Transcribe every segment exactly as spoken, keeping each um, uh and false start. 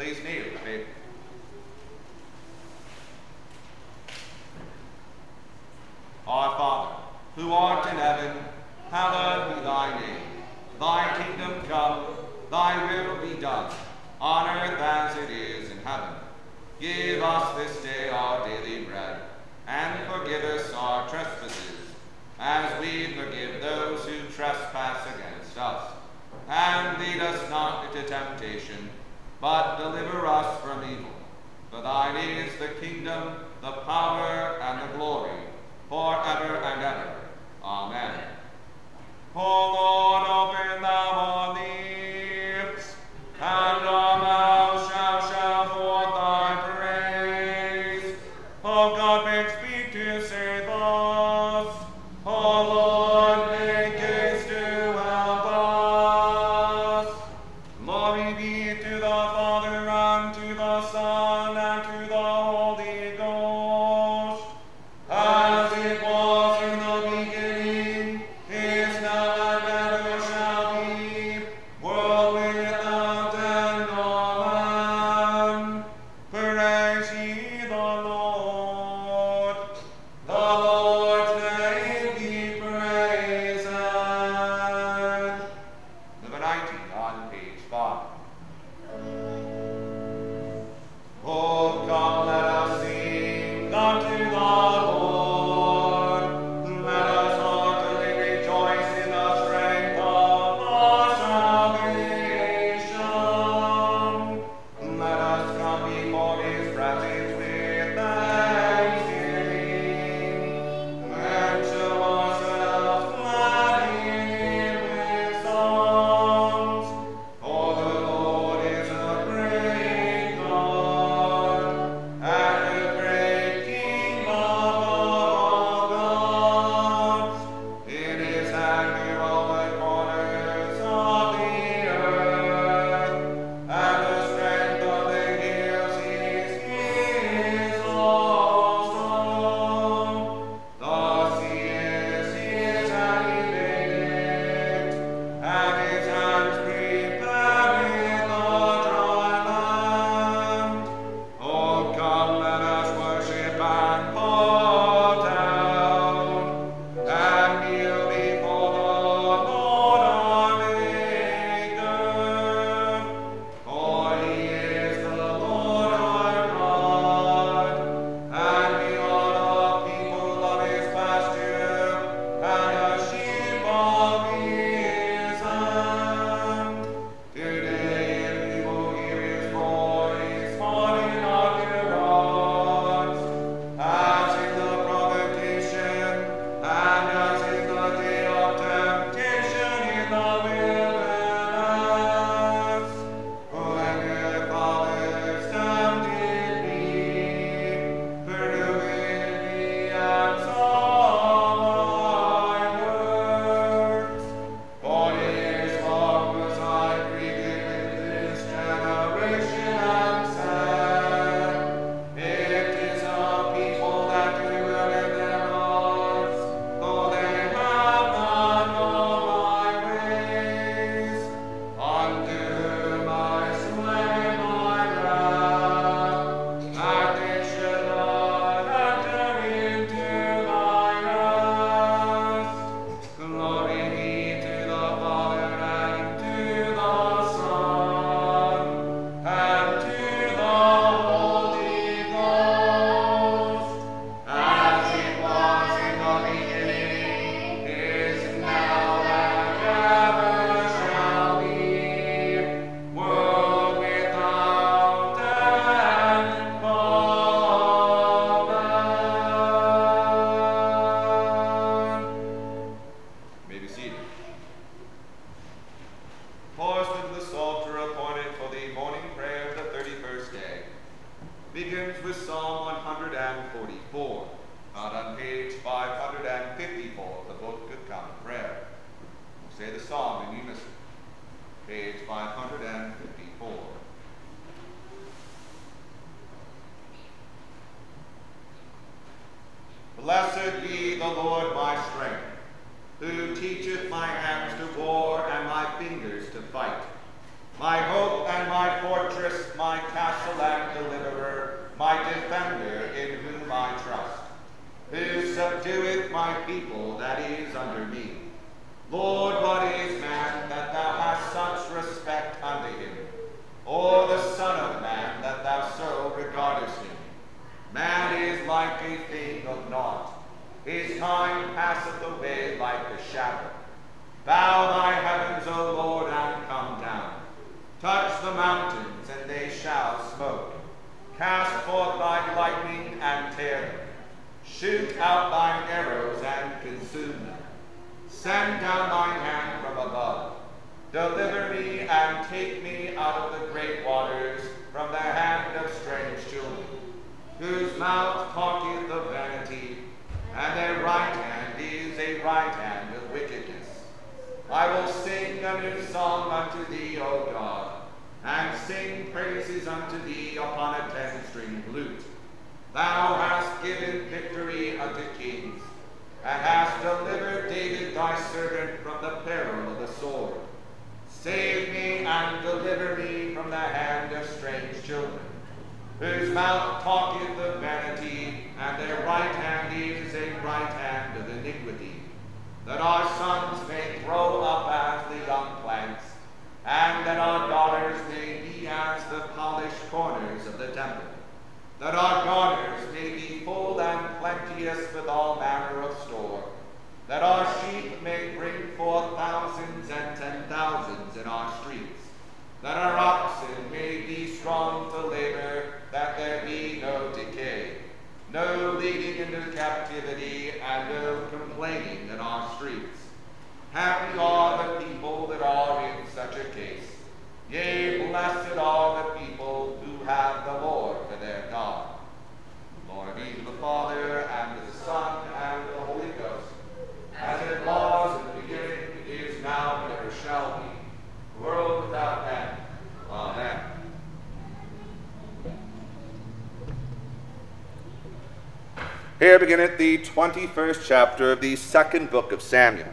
Please kneel, baby. Our Father, who art in heaven, hallowed be thy name. Thy kingdom come, thy will be done, on earth as it is in heaven. Give us this day our daily bread, and forgive us our trespasses, as we forgive those who trespass against us. And lead us not into temptation, but deliver us from evil. For thine is the kingdom, the power, and the glory, forever and ever. Amen. O Lord, open thou our lips, and our mouths shall shout forth thy praise. O God, make speed to save us. O Lord, make haste to help us. Glory be to the Father, and to the Son, and to the Holy Ghost, as it was in the beginning, is now, and ever shall be, world without end. Amen. Praise ye the Lord. The Lord's name be praised. Number ninety on page five. Oh, come, let us sing unto the Lord. Let us heartily rejoice in the strength of our salvation. Let us come before his presence with thanksgiving, and show ourselves glad in him with songs. For the Lord is a great God, and a great King above all gods. In his hand he ruleth the corners of the earth, and the strength of the hills is his also. Thus he is his, and he made it, and his hands prepared the dry land. Oh, come, let us worship and fall down, and kneel before the Lord our Maker. For he is the Lord our God, and we are the people of his pasture, and the sheep of his hand. Today, if you will hear his voice, harden not your hearts, as in the provocation, and as in the day of temptation in the wilderness, when your fathers tempted me, proving me, and saw my works. For his love was I grieved with this generation, and said, it is a people that dwell in their hearts, though they have not known my ways. Unto my slay my wrath, that they should not enter into thy rest. Glory be to the Father, and to the Son, and to the Holy Ghost, as it was in the beginning, is now, and ever shall be, world without end. Amen. May be seated. Pour stood the Psalter appointed for the morning prayer of the thirty-first day. Begins with Psalm one hundred forty-four, found on page five hundred fifty-four of the Book of Common Prayer. We'll say the psalm in unison. Page five hundred fifty-four. Blessed be the Lord my strength, who teacheth my hands to war and my fingers to fight, my hope and my fortress. fortress, my castle and deliverer, my defender in whom I trust, who subdueth my people that is under me. Lord, what is man that thou hast such respect unto him, or the son of man that thou so regardest him? Man is like a thing of naught. His time passeth away like a shadow. Bow thy heavens, O Lord, and come down. Touch the mountains, and they shall smoke. Cast forth thy lightning, and tear them. Shoot out thine arrows, and consume them. Send down thine hand from above. Deliver me, and take me out of the great waters, from the hand of strange children, whose mouth talketh of vanity, and their right hand is a right hand of wickedness. I will sing a new song unto thee, O God, and sing praises unto thee upon a ten-string lute. Thou hast given victory unto kings, and hast delivered David thy servant from the peril of the sword. Save me and deliver me from the hand of strange children, whose mouth talketh of vanity, and their right hand is a right hand of iniquity, that our sons may grow up as the young plants, and that our daughters may be as the polished corners of the temple, that our garners may be full and plenteous with all manner of store, that our sheep may bring forth thousands and ten thousands in our streets, that our oxen may be strong to labor, that there be no decay, no leading into captivity, and no complaining in our streets. Happy are the people that are in such a case. Yea, blessed are the people who have the Lord for their God. Glory be to the Father, and to the Son, and to the Holy Ghost, as it was in the beginning, it is now, and ever shall be, world without end. Amen. Here beginneth the twenty-first chapter of the second book of Samuel.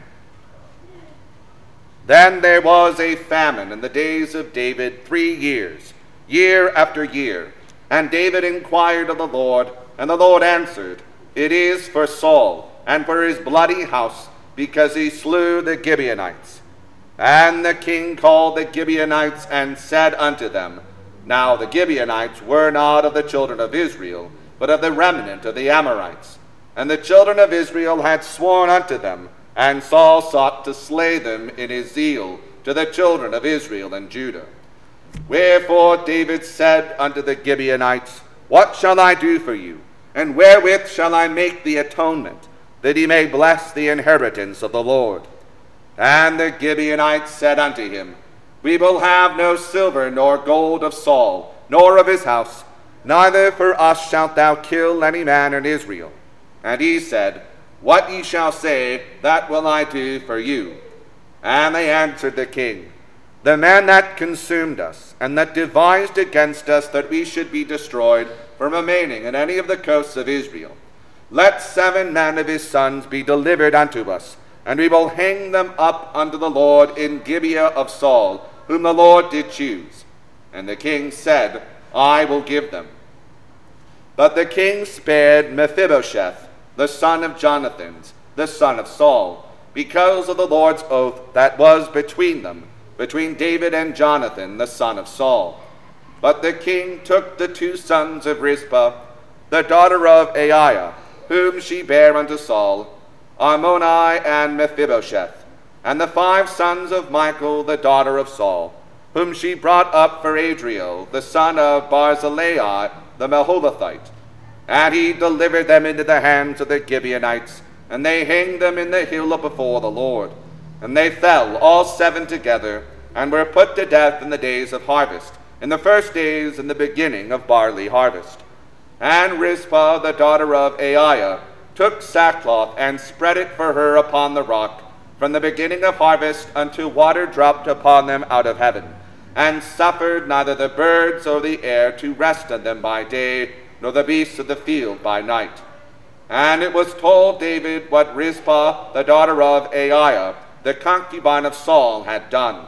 Then there was a famine in the days of David three years, year after year. And David inquired of the Lord, and the Lord answered, It is for Saul, and for his bloody house, because he slew the Gibeonites. And the king called the Gibeonites and said unto them, Now the Gibeonites were not of the children of Israel, but of the remnant of the Amorites. And the children of Israel had sworn unto them, and Saul sought to slay them in his zeal to the children of Israel and Judah. Wherefore David said unto the Gibeonites, What shall I do for you? And wherewith shall I make the atonement, that he may bless the inheritance of the Lord? And the Gibeonites said unto him, We will have no silver nor gold of Saul, nor of his house, neither for us shalt thou kill any man in Israel. And he said, What ye shall say, that will I do for you. And they answered the king, The man that consumed us, and that devised against us that we should be destroyed from remaining in any of the coasts of Israel, let seven men of his sons be delivered unto us, and we will hang them up unto the Lord in Gibeah of Saul, whom the Lord did choose. And the king said, I will give them. But the king spared Mephibosheth, the son of Jonathan, the son of Saul, because of the Lord's oath that was between them, between David and Jonathan, the son of Saul. But the king took the two sons of Rizpah, the daughter of Aiah, whom she bare unto Saul, Armoni and Mephibosheth, and the five sons of Michal, the daughter of Saul, whom she brought up for Adriel, the son of Barzillai, the Meholathite. And he delivered them into the hands of the Gibeonites, and they hanged them in the hill before the Lord. And they fell, all seven together, and were put to death in the days of harvest, in the first days in the beginning of barley harvest. And Rizpah, the daughter of Aiah, took sackcloth and spread it for her upon the rock, from the beginning of harvest until water dropped upon them out of heaven, and suffered neither the birds or the air to rest on them by day, nor the beasts of the field by night. And it was told David what Rizpah, the daughter of Aiah, the concubine of Saul, had done.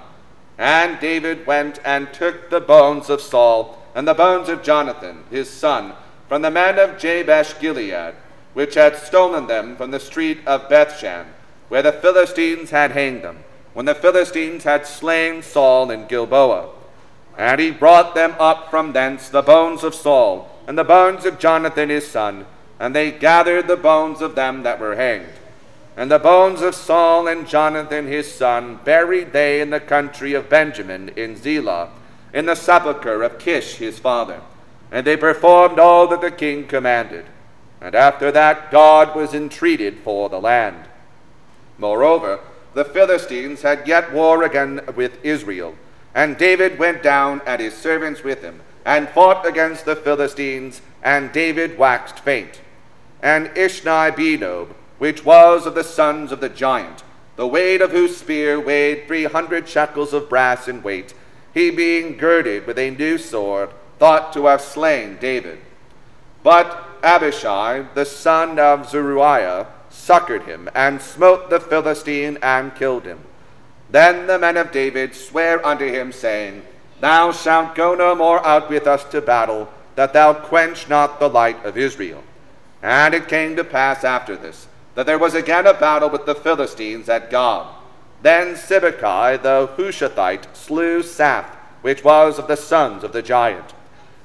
And David went and took the bones of Saul and the bones of Jonathan, his son, from the men of Jabesh-Gilead, which had stolen them from the street of Bethshan, where the Philistines had hanged them, when the Philistines had slain Saul in Gilboa. And he brought them up from thence, the bones of Saul, and the bones of Jonathan his son, and they gathered the bones of them that were hanged. And the bones of Saul and Jonathan his son buried they in the country of Benjamin, in Zelah, in the sepulchre of Kish his father. And they performed all that the king commanded. And after that God was entreated for the land. Moreover, the Philistines had yet war again with Israel, and David went down and his servants with him, and fought against the Philistines, and David waxed faint. And Ishnai-Benob, which was of the sons of the giant, the weight of whose spear weighed three hundred shekels of brass in weight, he being girded with a new sword, thought to have slain David. But Abishai, the son of Zeruiah, succored him, and smote the Philistine, and killed him. Then the men of David sware unto him, saying, Thou shalt go no more out with us to battle, that thou quench not the light of Israel. And it came to pass after this, that there was again a battle with the Philistines at Gob. Then Sibbecai the Hushathite slew Saph, which was of the sons of the giant.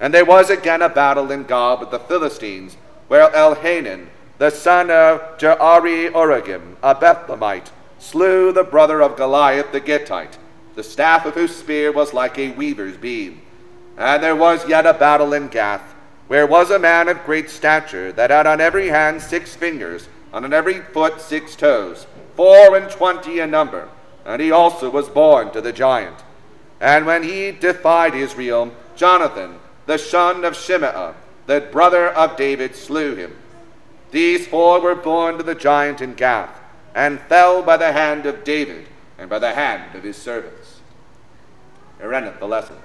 And there was again a battle in Gob with the Philistines, where Elhanan, the son of Jaari-Oregim, a Bethlehemite, slew the brother of Goliath the Gittite, the staff of whose spear was like a weaver's beam. And there was yet a battle in Gath, where was a man of great stature, that had on every hand six fingers, and on every foot six toes, four and twenty in number, and he also was born to the giant. And when he defied Israel, Jonathan, the son of Shimeah, the brother of David, slew him. These four were born to the giant in Gath, and fell by the hand of David, and by the hand of his servants. Here endeth the lesson.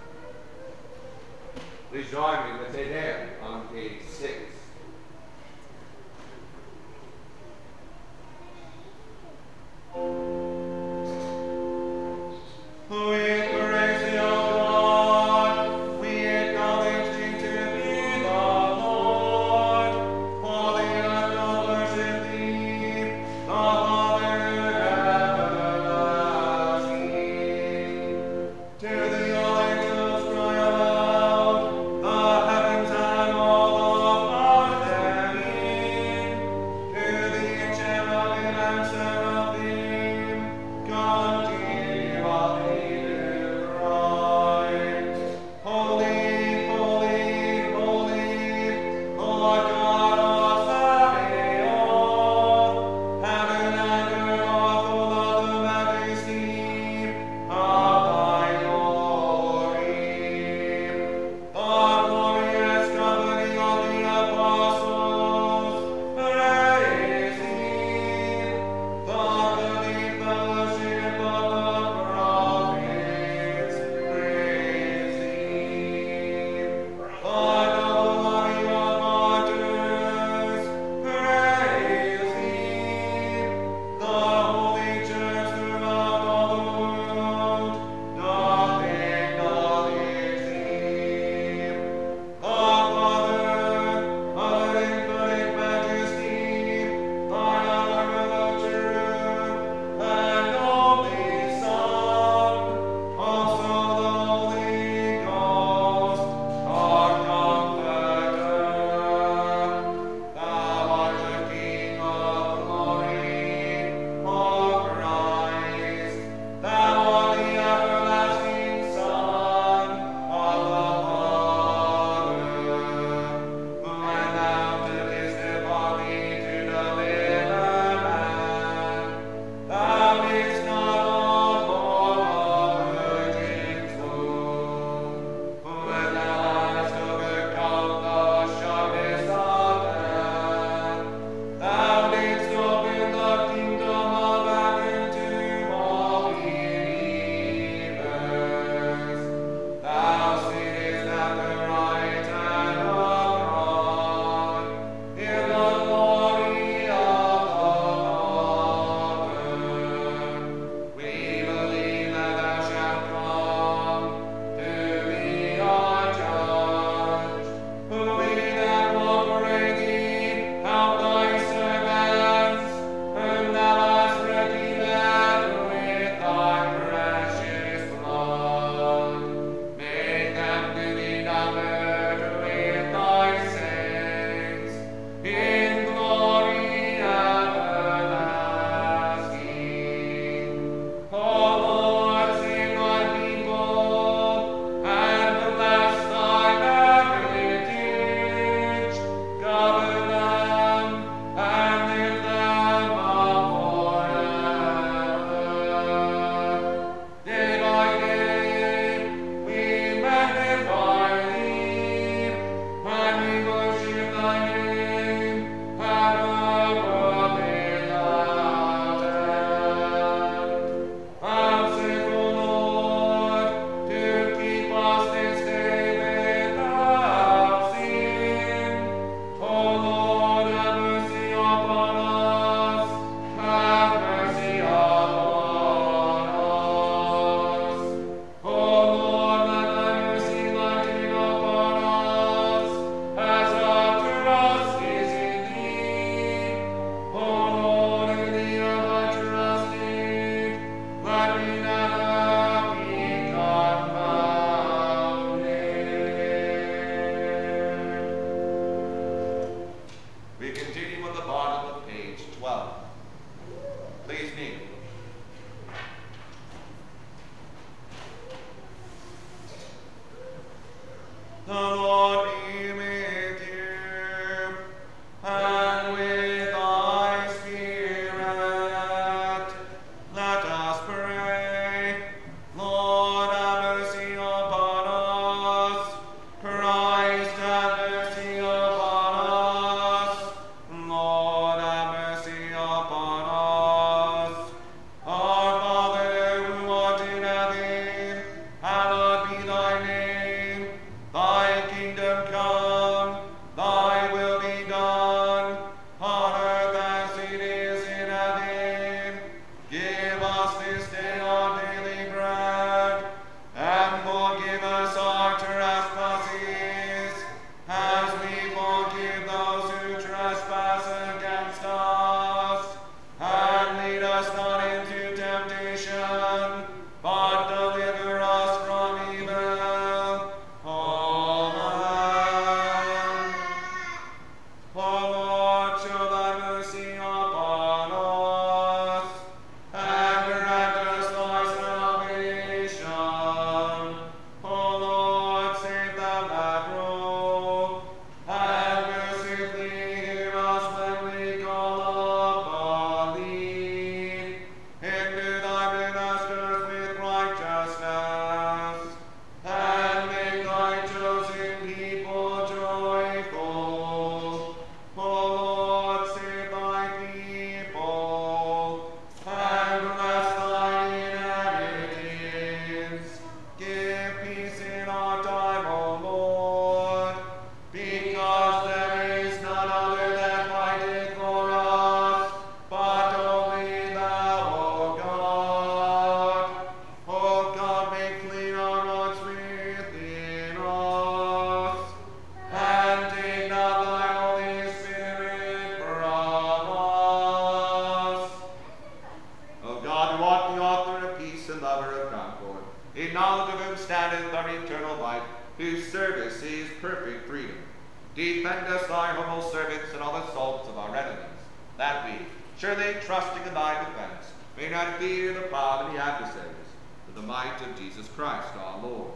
Please join me with a hand on page six. Amen. All The Lord be with you, and with thy spirit. Let us pray. Lord, have mercy upon us. Christ, have mercy upon us. Lord, have mercy upon us. Our Father, who art in heaven, hallowed be thy name. Thy kingdom come, thy will be done, on earth as it is in heaven. Give us this day our daily bread, and forgive us our trespasses, as we forgive those who trespass against us. And lead us not into temptation, but deliver us from evil. In knowledge of whom standeth our eternal life, whose service is perfect freedom. Defend us, thy humble servants, in all assaults of our enemies, that we, surely trusting in thy defense, may not fear the power of the adversaries, but the might of Jesus Christ our Lord.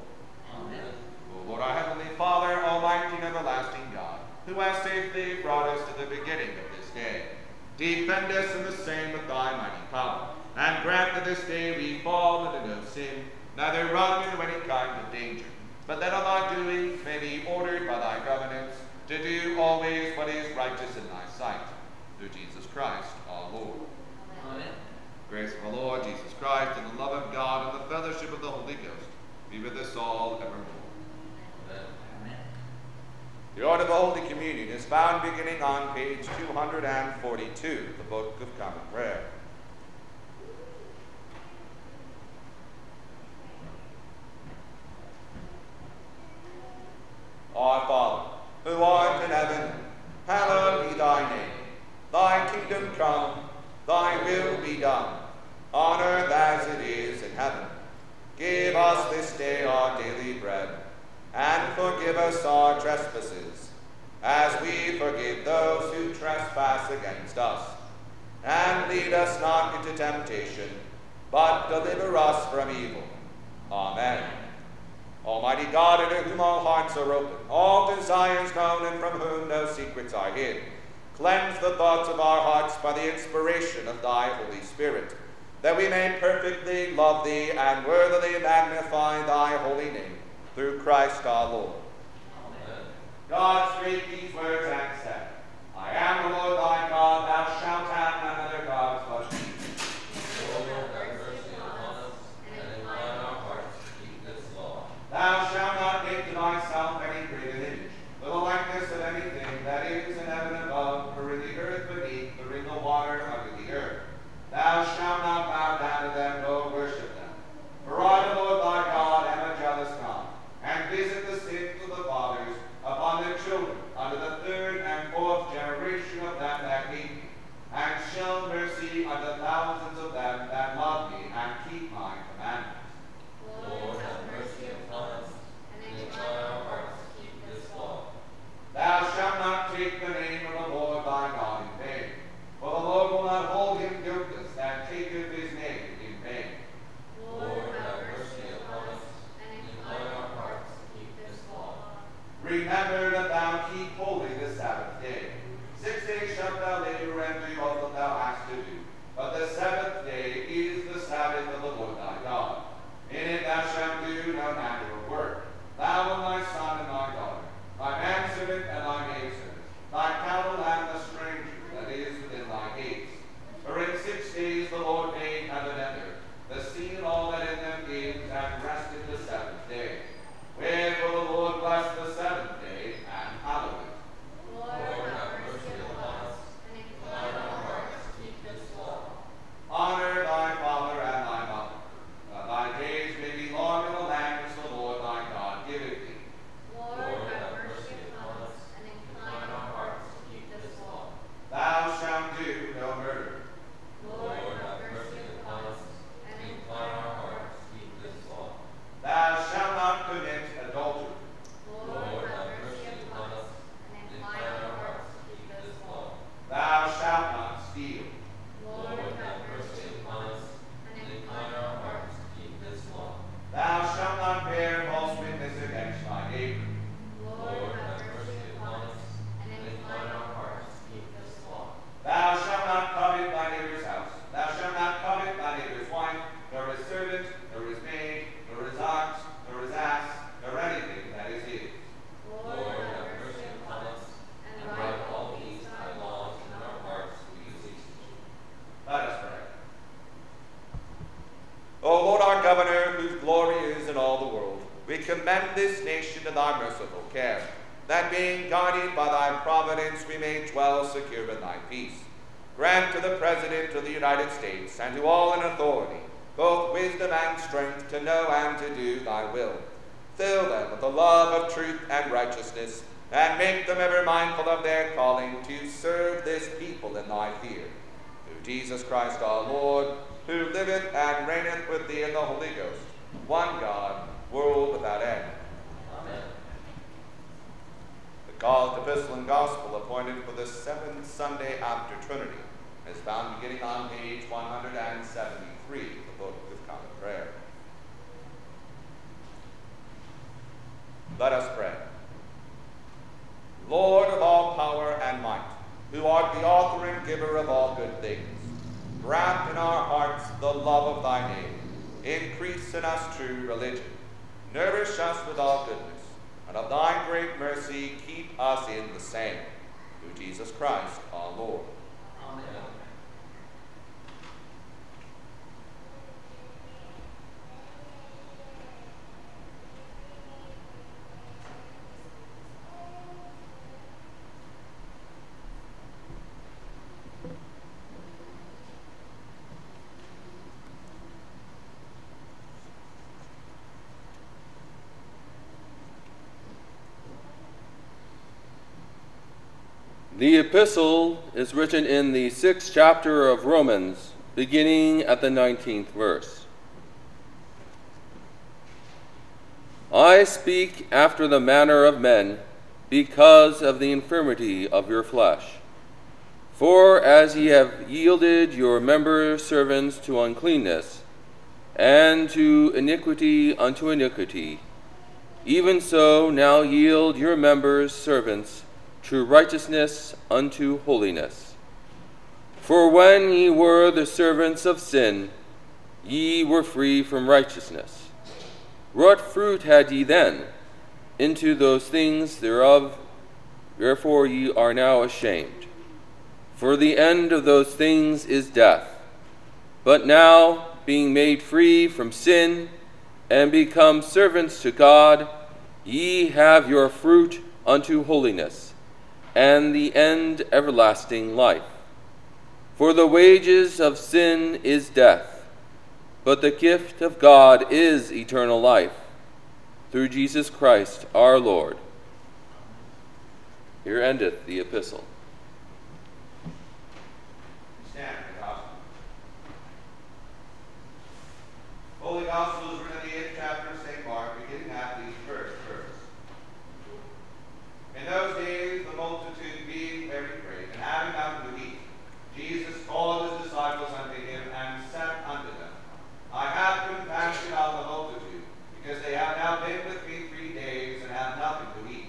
Amen. O Lord, our heavenly Father, almighty and everlasting God, who hast safely brought us to the beginning of this day, defend us in the same with thy mighty power, and grant that this day we fall into no sin, neither run into any kind of danger, but that all our doings may be ordered by thy governance, to do always what is righteous in thy sight. Through Jesus Christ our Lord. Amen. Grace of our Lord Jesus Christ, and the love of God, and the fellowship of the Holy Ghost, be with us all evermore. Amen. Amen. The order of the Holy Communion is found beginning on page two hundred forty-two, the Book of Common Prayer. Our Father, who art in heaven, hallowed be thy name. Thy kingdom come, thy will be done, on earth as it is in heaven. Give us this day our daily bread, and forgive us our trespasses, as we forgive those who trespass against us. And lead us not into temptation, but deliver us from evil. Amen. Almighty God, in whom all hearts are open, all desires known, and from whom no secrets are hid, cleanse the thoughts of our hearts by the inspiration of thy Holy Spirit, that we may perfectly love thee and worthily magnify thy holy name, through Christ our Lord. Amen. God spake these words and said, I am the Lord thy God, thou shalt have none other gods but me. Thou shalt not make to thyself any graven image, nor the likeness of anything that is in heaven above, or in the earth beneath, or in the water under the earth. Thou shalt not bow down to them, nor worship them. For I, the Lord thy God, am a jealous God, and visit the sins of the fathers upon the children unto the third Remember that thou keep holy the Sabbath day. Six days shalt thou labor and do all that thou hast to do. But the seventh day is the Sabbath of the Lord thy God. In it thou shalt do no matter of work. Thou and thy son and thy daughter, thy manservant and thy maidservant, thy cattle and the stranger that is within thy gates. For in six days the Lord made heaven and earth, the sea and all that in them is, and rested the seventh day. Wherefore the Lord blessed the seventh day and hallowed it. Lord, have mercy upon us, and incline our hearts to keep this law. Honor thy father and thy mother, that thy days may be long in the land which the Lord thy God giveth thee. Lord, have mercy upon us, and incline our hearts to keep this law. Thou shalt do no murder. Lord, have mercy upon us, and incline our hearts to keep this law. Thou shalt not commit adultery. Lord, have mercy upon us, and incline our hearts to keep this law. Thou shalt not steal. Lord, have mercy upon us, and incline our hearts to keep this law. Thou shalt not bear false witness against thy neighbor. Lord, have mercy upon us, and incline our hearts to keep this law. Thou shalt not covet thy neighbor's house. Thou shalt not covet thy neighbor's wife, nor his servant, nor his maid, nor his ox, nor his ass, nor anything that is his. Lord, have mercy upon us, and write all these thy laws in our hearts, we beseech thee. Let us pray. O Lord, our Governor, whose glory is in all the world, we commend this nation to thy merciful care, that being guided by thy providence, we may dwell secure in thy peace. Grant to the President of the United States and to all in authority both wisdom and strength to know and to do thy will. Fill them with the love of truth and righteousness, and make them ever mindful of their calling to serve this people in thy fear. Through Jesus Christ our Lord, who liveth and reigneth with thee in the Holy Ghost, one God, world without end. Amen. The called epistle and gospel appointed for the seventh Sunday after Trinity is found beginning on page one hundred seventy-three of the Book of Common Prayer. Let us pray. Lord of all power and might, who art the author and giver of all good things, grant in our hearts the love of thy name, increase in us true religion, nourish us with all goodness, and of thy great mercy keep us in the same. Through Jesus Christ our Lord. Amen. The epistle is written in the sixth chapter of Romans, beginning at the nineteenth verse. I speak after the manner of men, because of the infirmity of your flesh. For as ye have yielded your member servants to uncleanness, and to iniquity unto iniquity, even so now yield your members servants to righteousness unto holiness. For when ye were the servants of sin, ye were free from righteousness. What fruit had ye then into those things thereof? Wherefore ye are now ashamed. For the end of those things is death. But now, being made free from sin, and become servants to God, ye have your fruit unto holiness, and the end everlasting life. For the wages of sin is death, but the gift of God is eternal life, through Jesus Christ our Lord. Here endeth the epistle. Stand for the gospel. Holy Gospel is written in the eighth chapter of Saint Mark, beginning at the first verse. In those days, the multitude being very great, and having nothing to eat, Jesus called his disciples unto him, and said unto them, I have compassion on the multitude, because they have now been with me three days, and have nothing to eat.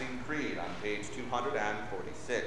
Nicene Creed on page two forty-six.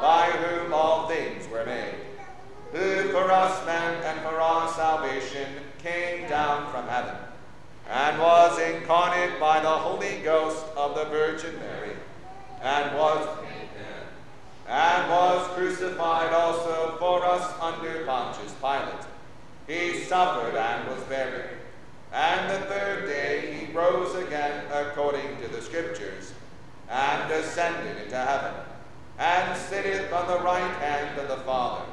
by whom all things were made, who for us men and for our salvation came down from heaven, and was incarnate by the Holy Ghost of the Virgin Mary, and was Amen. and was crucified also for us under Pontius Pilate. He suffered and was buried, and the third day he rose again according to the Scriptures, and ascended into heaven, and sitteth on the right hand of the Father.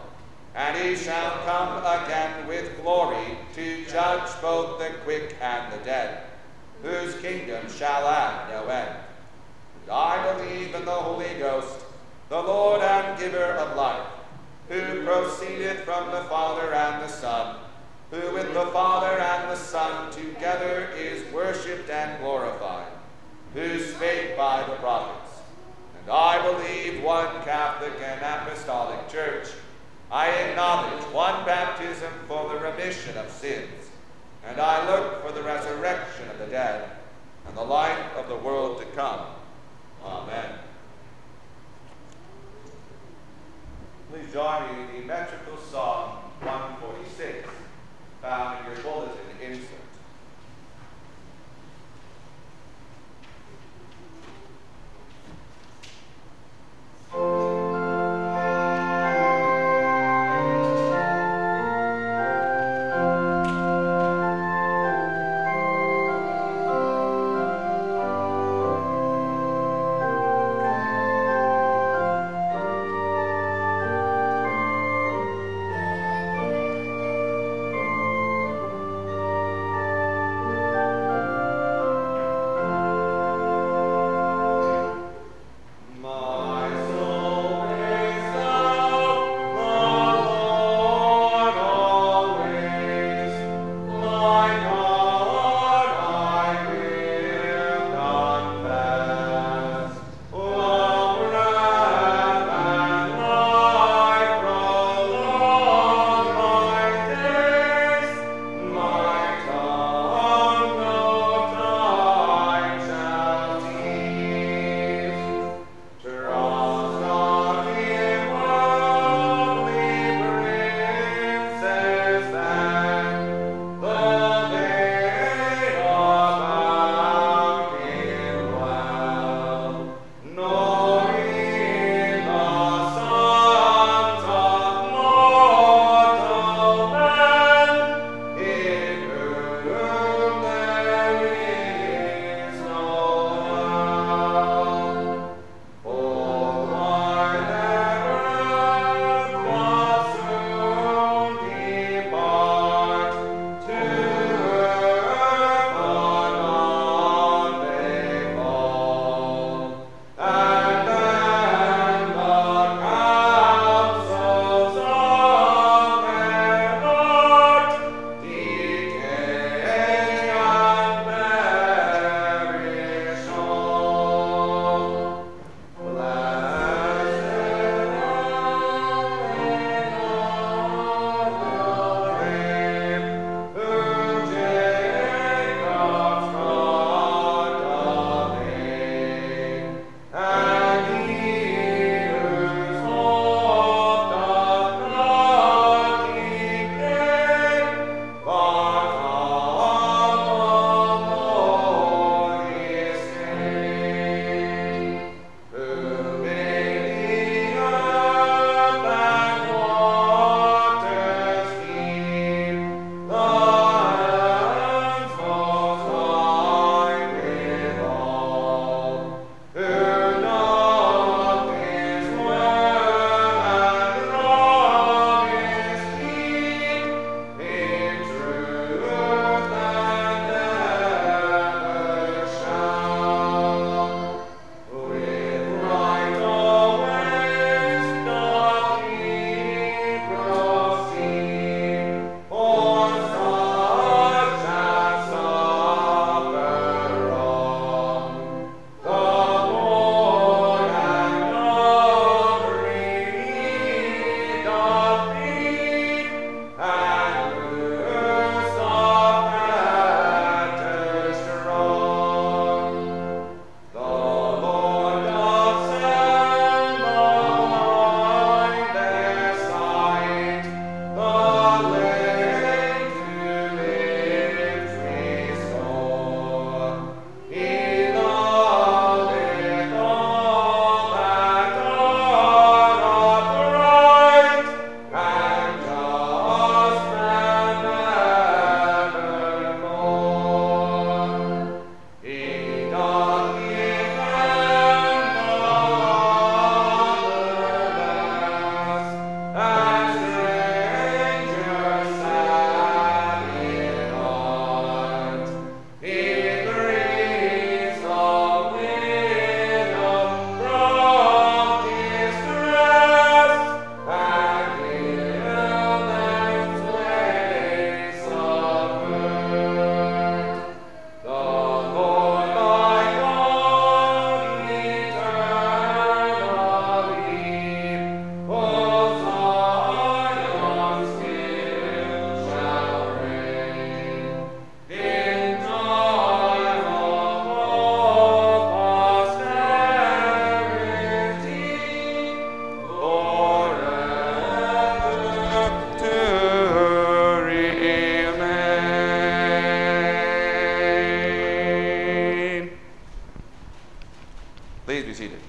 And he shall come again with glory to judge both the quick and the dead, whose kingdom shall have no end. And I believe in the Holy Ghost, the Lord and giver of life, who proceedeth from the Father and the Son, who with the Father and the Son together is worshipped and glorified, who spake by the prophets. I believe one Catholic and Apostolic Church. I acknowledge one baptism for the remission of sins, and I look for the resurrection of the dead and the life of the world to come. Amen. Please join me in the metrical Psalm one forty-six, found in your bulletin insert. Please be seated.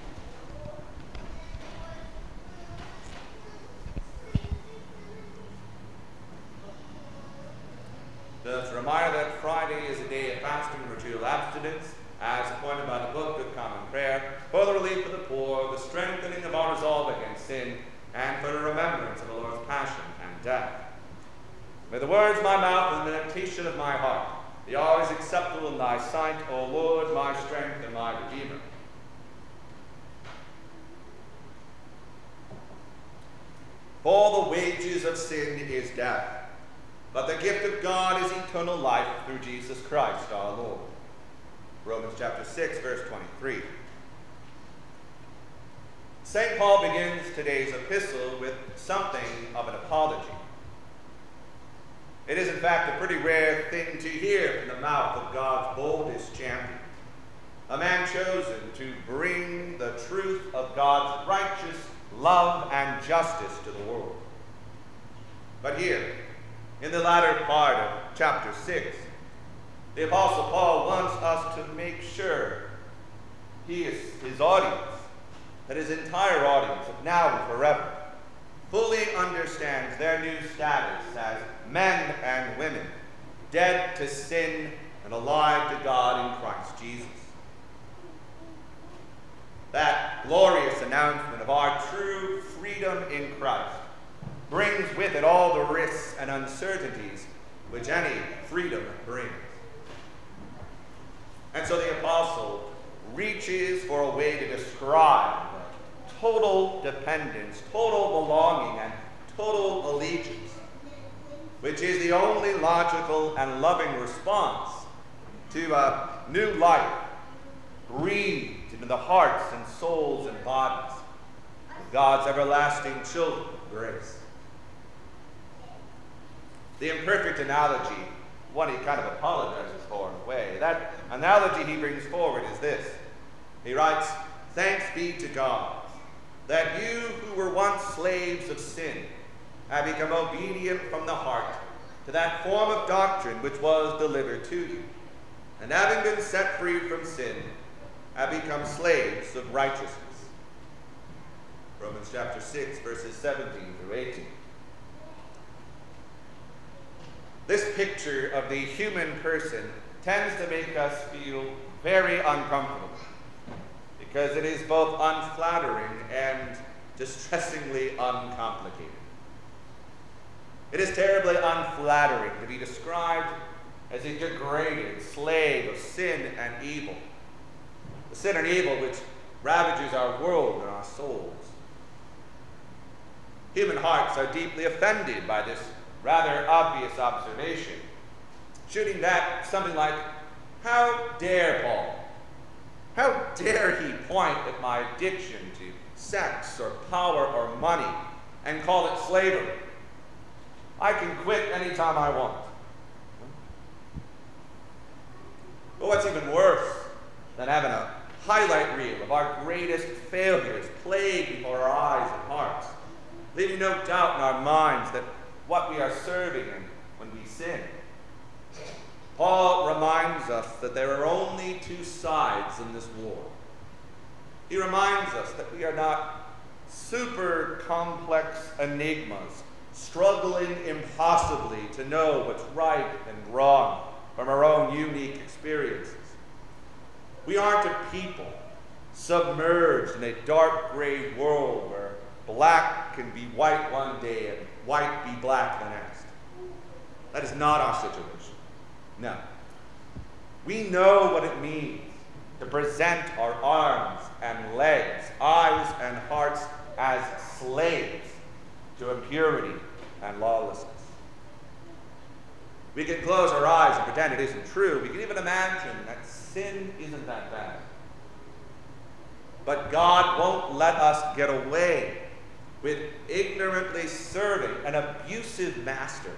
The reminder that Friday is a day of fasting and ritual abstinence, as appointed by the Book of Common Prayer, for the relief of the poor, the strengthening of our resolve against sin, and for the remembrance of the Lord's passion and death. May the words of my mouth and the meditation of my heart be always acceptable in thy sight, O Lord, my strength and my Redeemer. For the wages of sin is death, but the gift of God is eternal life through Jesus Christ our Lord. Romans chapter six, verse twenty-three. Saint Paul begins today's epistle with something of an apology. It is, in fact, a pretty rare thing to hear from the mouth of God's boldest champion, a man chosen to bring the truth of God's righteous love and justice to the world. But here, in the latter part of chapter six, the Apostle Paul wants us to make sure he is his audience, that his entire audience of now and forever, fully understands their new status as men and women, dead to sin and alive to God in Christ Jesus. That glorious announcement of our true freedom in Christ brings with it all the risks and uncertainties which any freedom brings. And so the apostle reaches for a way to describe total dependence, total belonging, and total allegiance, which is the only logical and loving response to a new life breathed into the hearts and souls and bodies of God's everlasting children of grace. The imperfect analogy, what he kind of apologizes for in a way, that analogy he brings forward is this. He writes, "Thanks be to God that you who were once slaves of sin have become obedient from the heart to that form of doctrine which was delivered to you, and having been set free from sin, have become slaves of righteousness." Romans chapter six, verses seventeen through eighteen. This picture of the human person tends to make us feel very uncomfortable, because it is both unflattering and distressingly uncomplicated. It is terribly unflattering to be described as a degraded slave of sin and evil, the sin and evil which ravages our world and our souls. Human hearts are deeply offended by this rather obvious observation, shooting back something like, "How dare Paul? How dare he point at my addiction to sex or power or money and call it slavery? I can quit anytime I want." But what's even worse than having a highlight reel of our greatest failures played before our eyes and hearts, leaving no doubt in our minds that what we are serving and when we sin. Paul reminds us that there are only two sides in this war. He reminds us that we are not super complex enigmas struggling impossibly to know what's right and wrong from our own unique experiences. We aren't a people submerged in a dark gray world where black can be white one day and white be black the next. That is not our situation. No. We know what it means to present our arms and legs, eyes and hearts as slaves to impurity and lawlessness. We can close our eyes and pretend it isn't true. We can even imagine that sin isn't that bad. But God won't let us get away with ignorantly serving an abusive master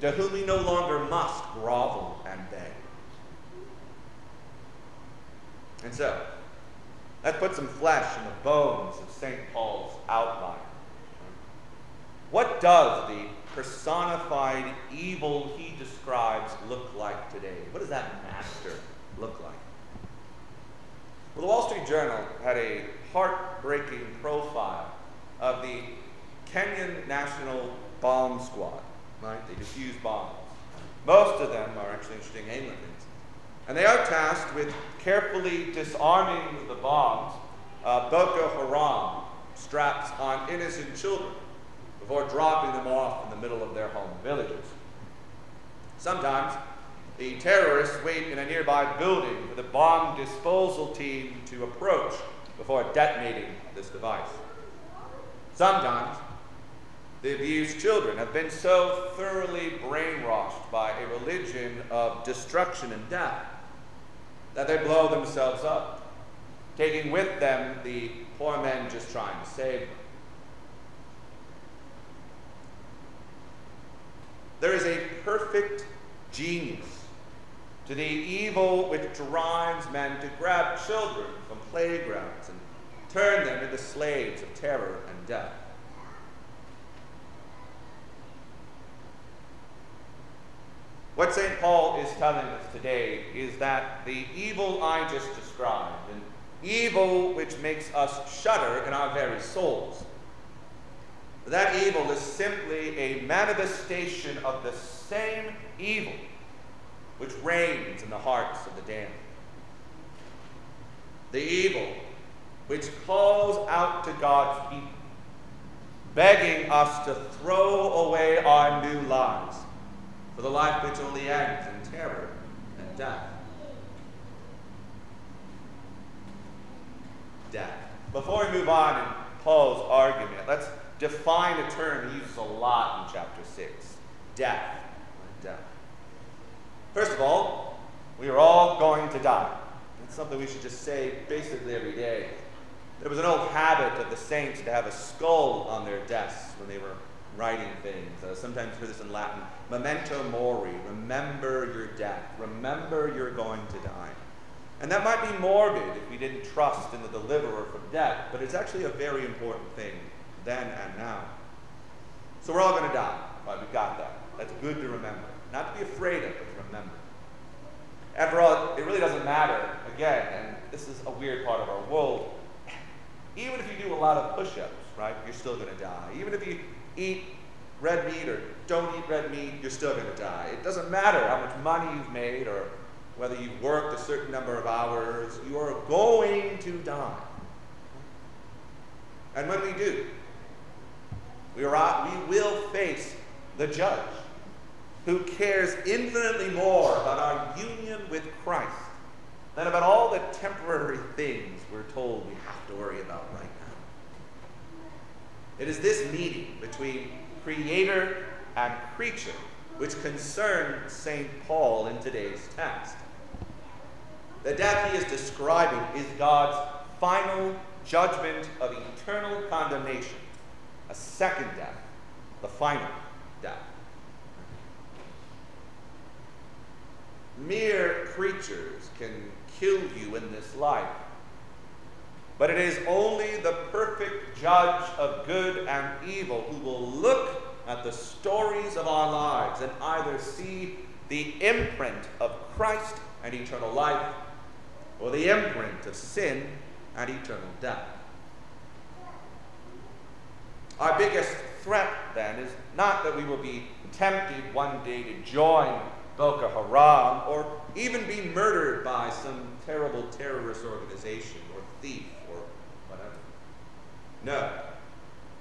to whom we no longer must grovel and beg. And so, let's put some flesh in the bones of Saint Paul's outline. What does the personified evil he describes look like today? What does that master look like? Well, the Wall Street Journal had a heartbreaking profile of the Kenyan National Bomb Squad, right? They defuse bombs. Most of them are actually interesting Ainlanders. And they are tasked with carefully disarming the bombs uh, Boko Haram straps on innocent children before dropping them off in the middle of their home villages. Sometimes the terrorists wait in a nearby building for the bomb disposal team to approach before detonating this device. Sometimes the abused children have been so thoroughly brainwashed by a religion of destruction and death that they blow themselves up, taking with them the poor men just trying to save them. There is a perfect genius to the evil which drives men to grab children from playgrounds and turn them into slaves of terror and death. What Saint Paul is telling us today is that the evil I just described, an evil which makes us shudder in our very souls, that evil is simply a manifestation of the same evil which reigns in the hearts of the damned. The evil which calls out to God's people, begging us to throw away our new lives for the life which only ends in terror and death. Death. Before we move on in Paul's argument, let's define a term he uses a lot in chapter six. Death. Death. First of all, we are all going to die. That's something we should just say basically every day. There was an old habit of the saints to have a skull on their desks when they were writing things. I sometimes hear this in Latin. Memento mori. Remember your death. Remember you're going to die. And that might be morbid if we didn't trust in the deliverer from death, but it's actually a very important thing then and now. So we're all going to die. Right, we've got that. That's good to remember. Not to be afraid of, but to remember. After all, it really doesn't matter, again, and this is a weird part of our world, even if you do a lot of push-ups, right, you're still going to die. Even if you eat red meat or don't eat red meat, you're still going to die. It doesn't matter how much money you've made or whether you've worked a certain number of hours, you are going to die. And when we do, We, are, we will face the judge who cares infinitely more about our union with Christ than about all the temporary things we're told we have to worry about right now. It is this meeting between creator and creature which concerns Saint Paul in today's text. The death he is describing is God's final judgment of eternal condemnation. A second death, the final death. Mere creatures can kill you in this life, but it is only the perfect judge of good and evil who will look at the stories of our lives and either see the imprint of Christ and eternal life, or the imprint of sin and eternal death. Our biggest threat, then, is not that we will be tempted one day to join Boko Haram or even be murdered by some terrible terrorist organization or thief or whatever. No.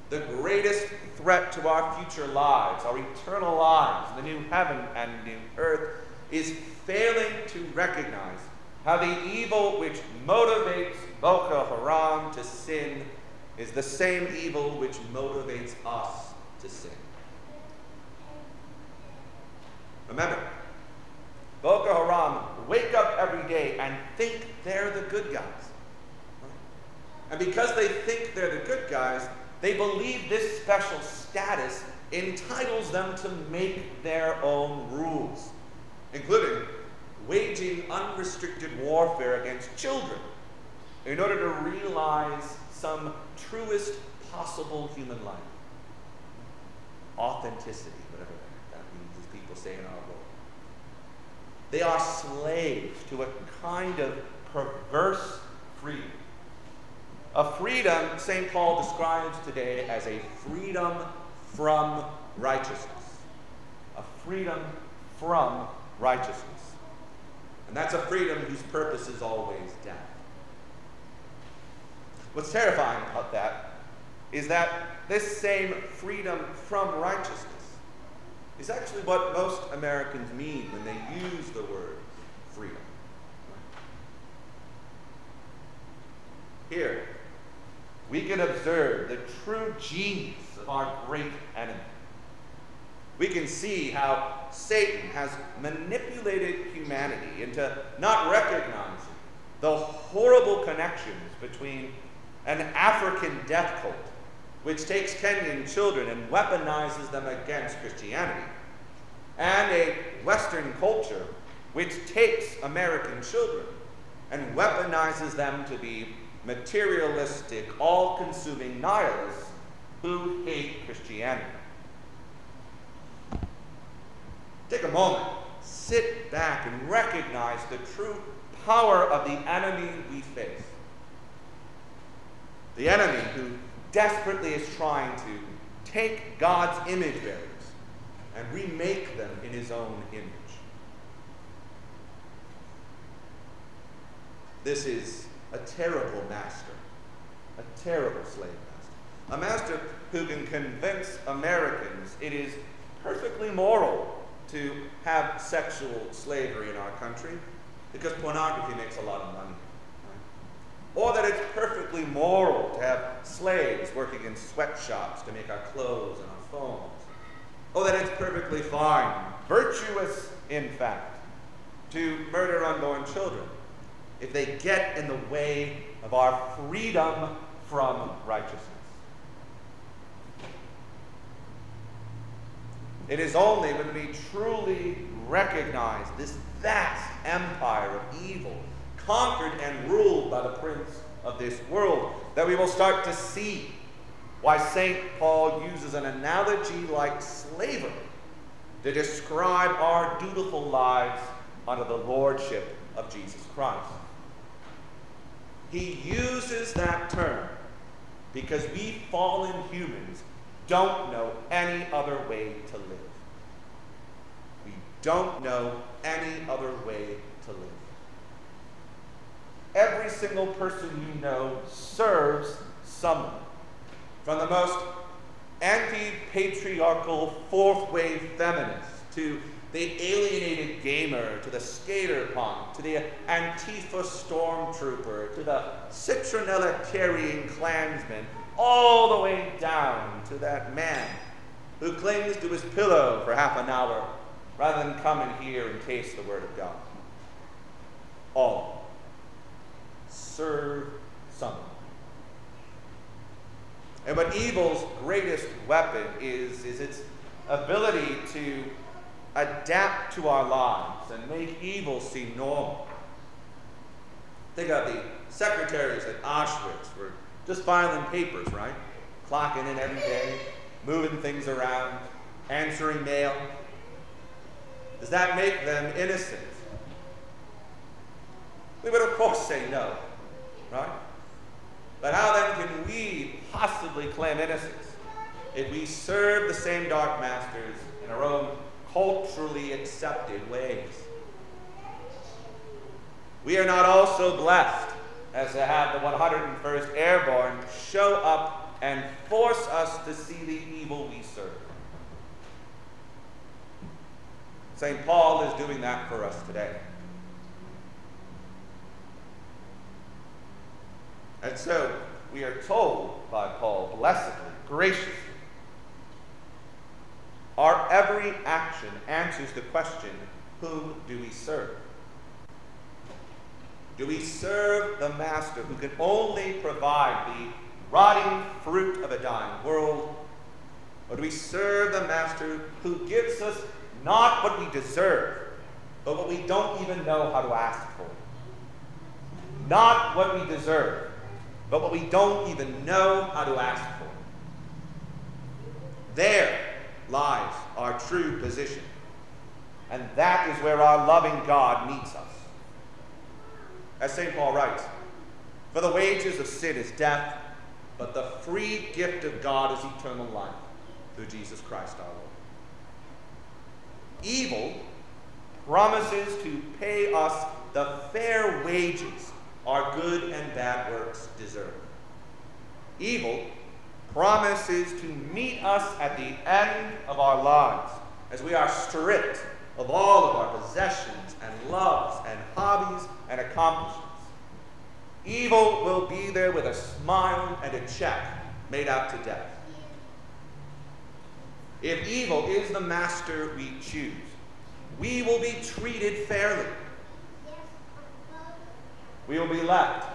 The greatest threat to our future lives, our eternal lives, the new heaven and new earth, is failing to recognize how the evil which motivates Boko Haram to sin is the same evil which motivates us to sin. Remember, Boko Haram wake up every day and think they're the good guys. And because they think they're the good guys, they believe this special status entitles them to make their own rules, including waging unrestricted warfare against children in order to realize some truest possible human life. Authenticity, whatever that means, as people say in our world. They are slaves to a kind of perverse freedom. A freedom Saint Paul describes today as a freedom from righteousness. A freedom from righteousness. And that's a freedom whose purpose is always death. What's terrifying about that is that this same freedom from righteousness is actually what most Americans mean when they use the word freedom. Here, we can observe the true genius of our great enemy. We can see how Satan has manipulated humanity into not recognizing the horrible connections between an African death cult, which takes Kenyan children and weaponizes them against Christianity, and a Western culture, which takes American children and weaponizes them to be materialistic, all-consuming nihilists who hate Christianity. Take a moment, sit back, and recognize the true power of the enemy we face. The enemy who desperately is trying to take God's image bearers and remake them in his own image. This is a terrible master, a terrible slave master, a master who can convince Americans it is perfectly moral to have sexual slavery in our country because pornography makes a lot of money. Right? Or that it's perfectly moral to have slaves working in sweatshops to make our clothes and our phones. Or that it's perfectly fine, virtuous in fact, to murder unborn children if they get in the way of our freedom from righteousness. It is only when we truly recognize this vast empire of evil, conquered and ruled by the prince of this world, that we will start to see why Saint Paul uses an analogy like slavery to describe our dutiful lives under the lordship of Jesus Christ. He uses that term because we fallen humans don't know any other way to live. We don't know any other way to live. Every single person you know serves someone. From the most anti-patriarchal fourth-wave feminist to the alienated gamer, to the skater punk, to the Antifa stormtrooper, to the citronella-carrying Klansman, all the way down to that man who clings to his pillow for half an hour rather than come in here and taste the word of God. All serve someone. And what evil's greatest weapon is, is its ability to adapt to our lives and make evil seem normal. Think of the secretaries at Auschwitz were just filing papers, right? Clocking in every day, moving things around, answering mail. Does that make them innocent? We would of course say no, right? But how then can we possibly claim innocence if we serve the same dark masters in our own culturally accepted ways? We are not also blessed as to have the one hundred first Airborne show up and force us to see the evil we serve. Saint Paul is doing that for us today. And so we are told by Paul, blessedly, graciously, our every action answers the question, whom do we serve? Do we serve the master who can only provide the rotting fruit of a dying world? Or do we serve the master who gives us not what we deserve, but what we don't even know how to ask for? Not what we deserve, but what we don't even know how to ask for. There lies our true position. And that is where our loving God meets us. As Saint Paul writes, For the wages of sin is death, but the free gift of God is eternal life through Jesus Christ our Lord. Evil promises to pay us the fair wages our good and bad works deserve. Evil promises to meet us at the end of our lives as we are stripped of all of our possessions and loves and hobbies and accomplishments. Evil will be there with a smile and a check made out to death. If evil is the master we choose, we will be treated fairly. We will be left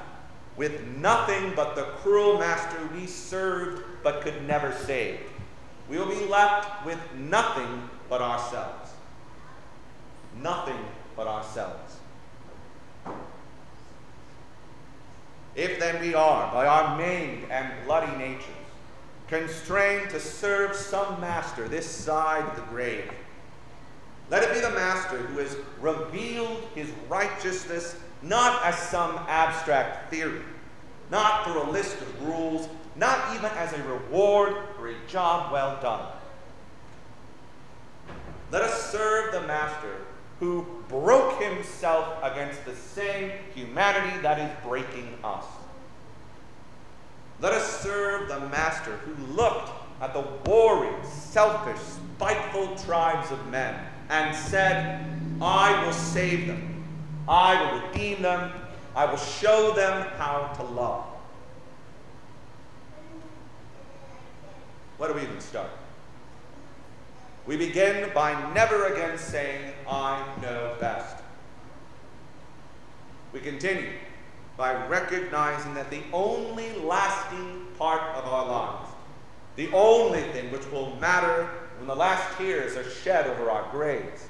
with nothing but the cruel master we served but could never save. We will be left with nothing but ourselves. Nothing but ourselves. If then we are, by our maimed and bloody natures, constrained to serve some master this side of the grave, let it be the master who has revealed his righteousness not as some abstract theory, not through a list of rules, not even as a reward for a job well done. Let us serve the master who broke himself against the same humanity that is breaking us. Let us serve the master who looked at the warring, selfish, spiteful tribes of men and said, I will save them. I will redeem them. I will show them how to love. Where do we even start? We begin by never again saying, I know best. We continue by recognizing that the only lasting part of our lives, the only thing which will matter when the last tears are shed over our graves,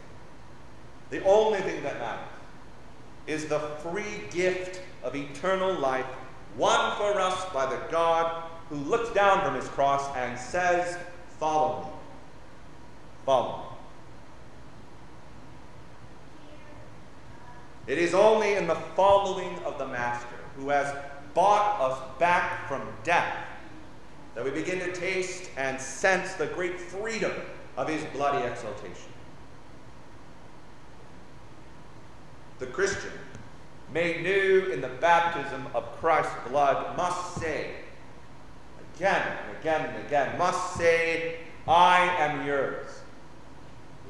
the only thing that matters is the free gift of eternal life won for us by the God who looks down from his cross and says, follow me. Follow me. It is only in the following of the Master, who has bought us back from death, that we begin to taste and sense the great freedom of his bloody exaltation. The Christian, made new in the baptism of Christ's blood, must say, again and again and again, must say, I am yours.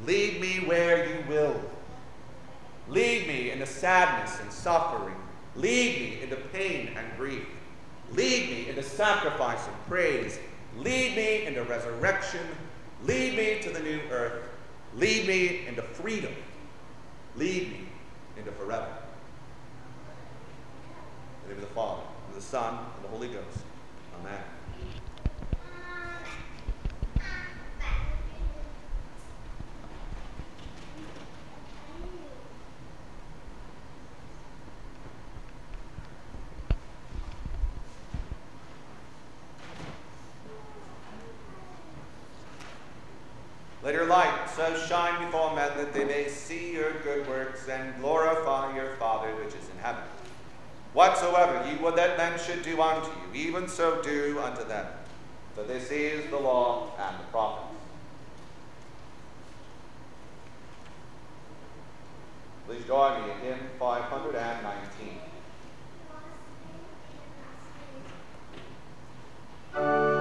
Lead me where you will. Lead me into sadness and suffering. Lead me into pain and grief. Lead me into sacrifice and praise. Lead me into resurrection. Lead me to the new earth. Lead me into freedom. Lead me into forever. In the name of the Father, and the Son, and the Holy Ghost. Amen. Let your light so shine before men that they may see your good works and glorify your Father which is in heaven. Whatsoever ye would that men should do unto you, even so do unto them. For this is the law and the prophets. Please join me in hymn five nineteen. Bye.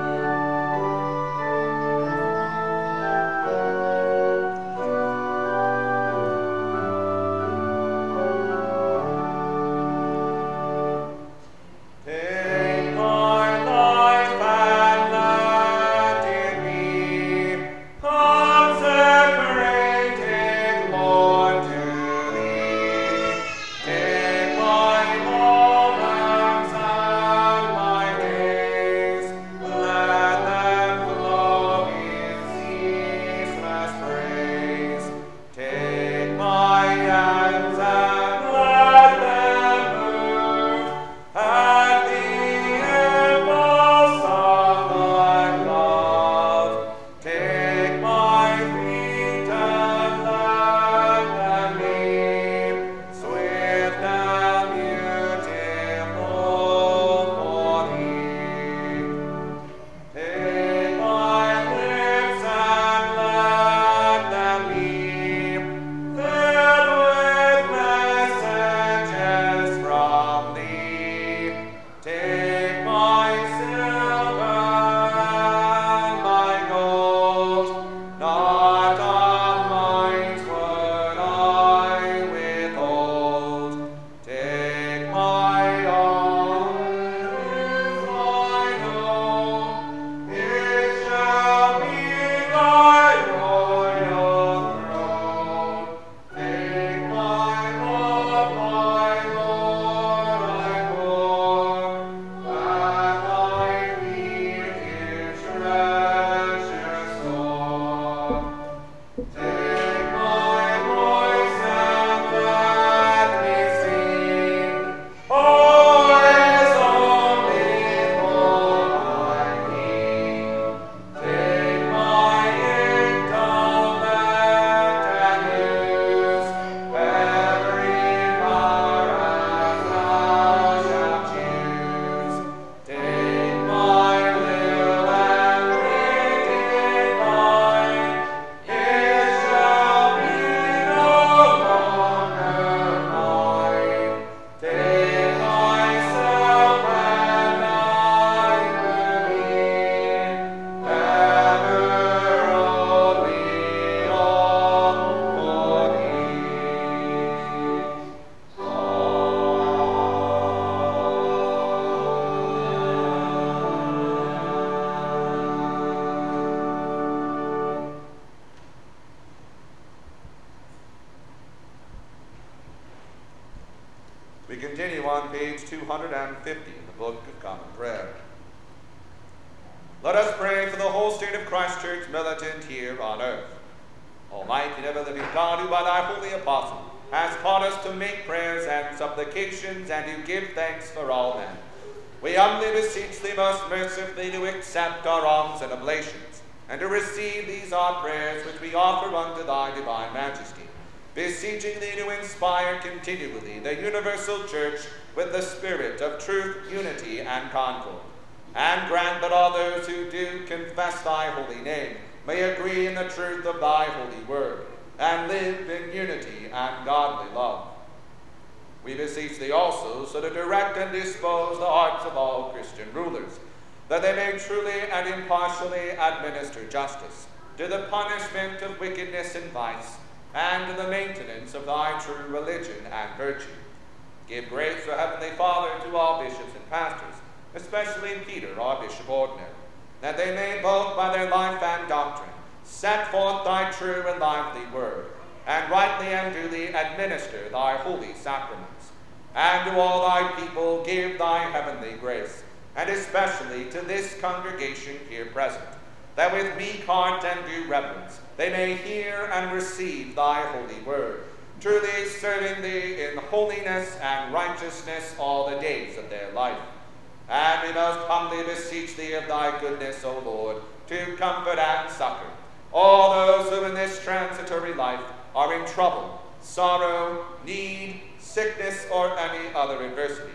page two hundred fifty in the Book of Common Prayer. Let us pray for the whole state of Christ Church militant here on earth. Almighty and ever-living God, who by thy holy apostle hast taught us to make prayers and supplications and to give thanks for all men, we humbly beseech thee most mercifully to accept our alms and oblations, and to receive these our prayers which we offer unto thy divine majesty, beseeching thee to inspire continually the universal church with the spirit of truth, unity, and concord, and grant that all those who do confess thy holy name may agree in the truth of thy holy word, and live in unity and godly love. We beseech thee also so to direct and dispose the hearts of all Christian rulers, that they may truly and impartially administer justice to the punishment of wickedness and vice, and to the maintenance of thy true religion and virtue. Give grace, O Heavenly Father, to all bishops and pastors, especially Peter, our bishop ordinary, that they may both by their life and doctrine set forth thy true and lively word, and rightly and duly administer thy holy sacraments. And to all thy people give thy heavenly grace, and especially to this congregation here present, that with meek heart and due reverence they may hear and receive thy holy word, truly serving thee in holiness and righteousness all the days of their life. And we most humbly beseech thee of thy goodness, O Lord, to comfort and succor all those who in this transitory life are in trouble, sorrow, need, sickness, or any other adversity,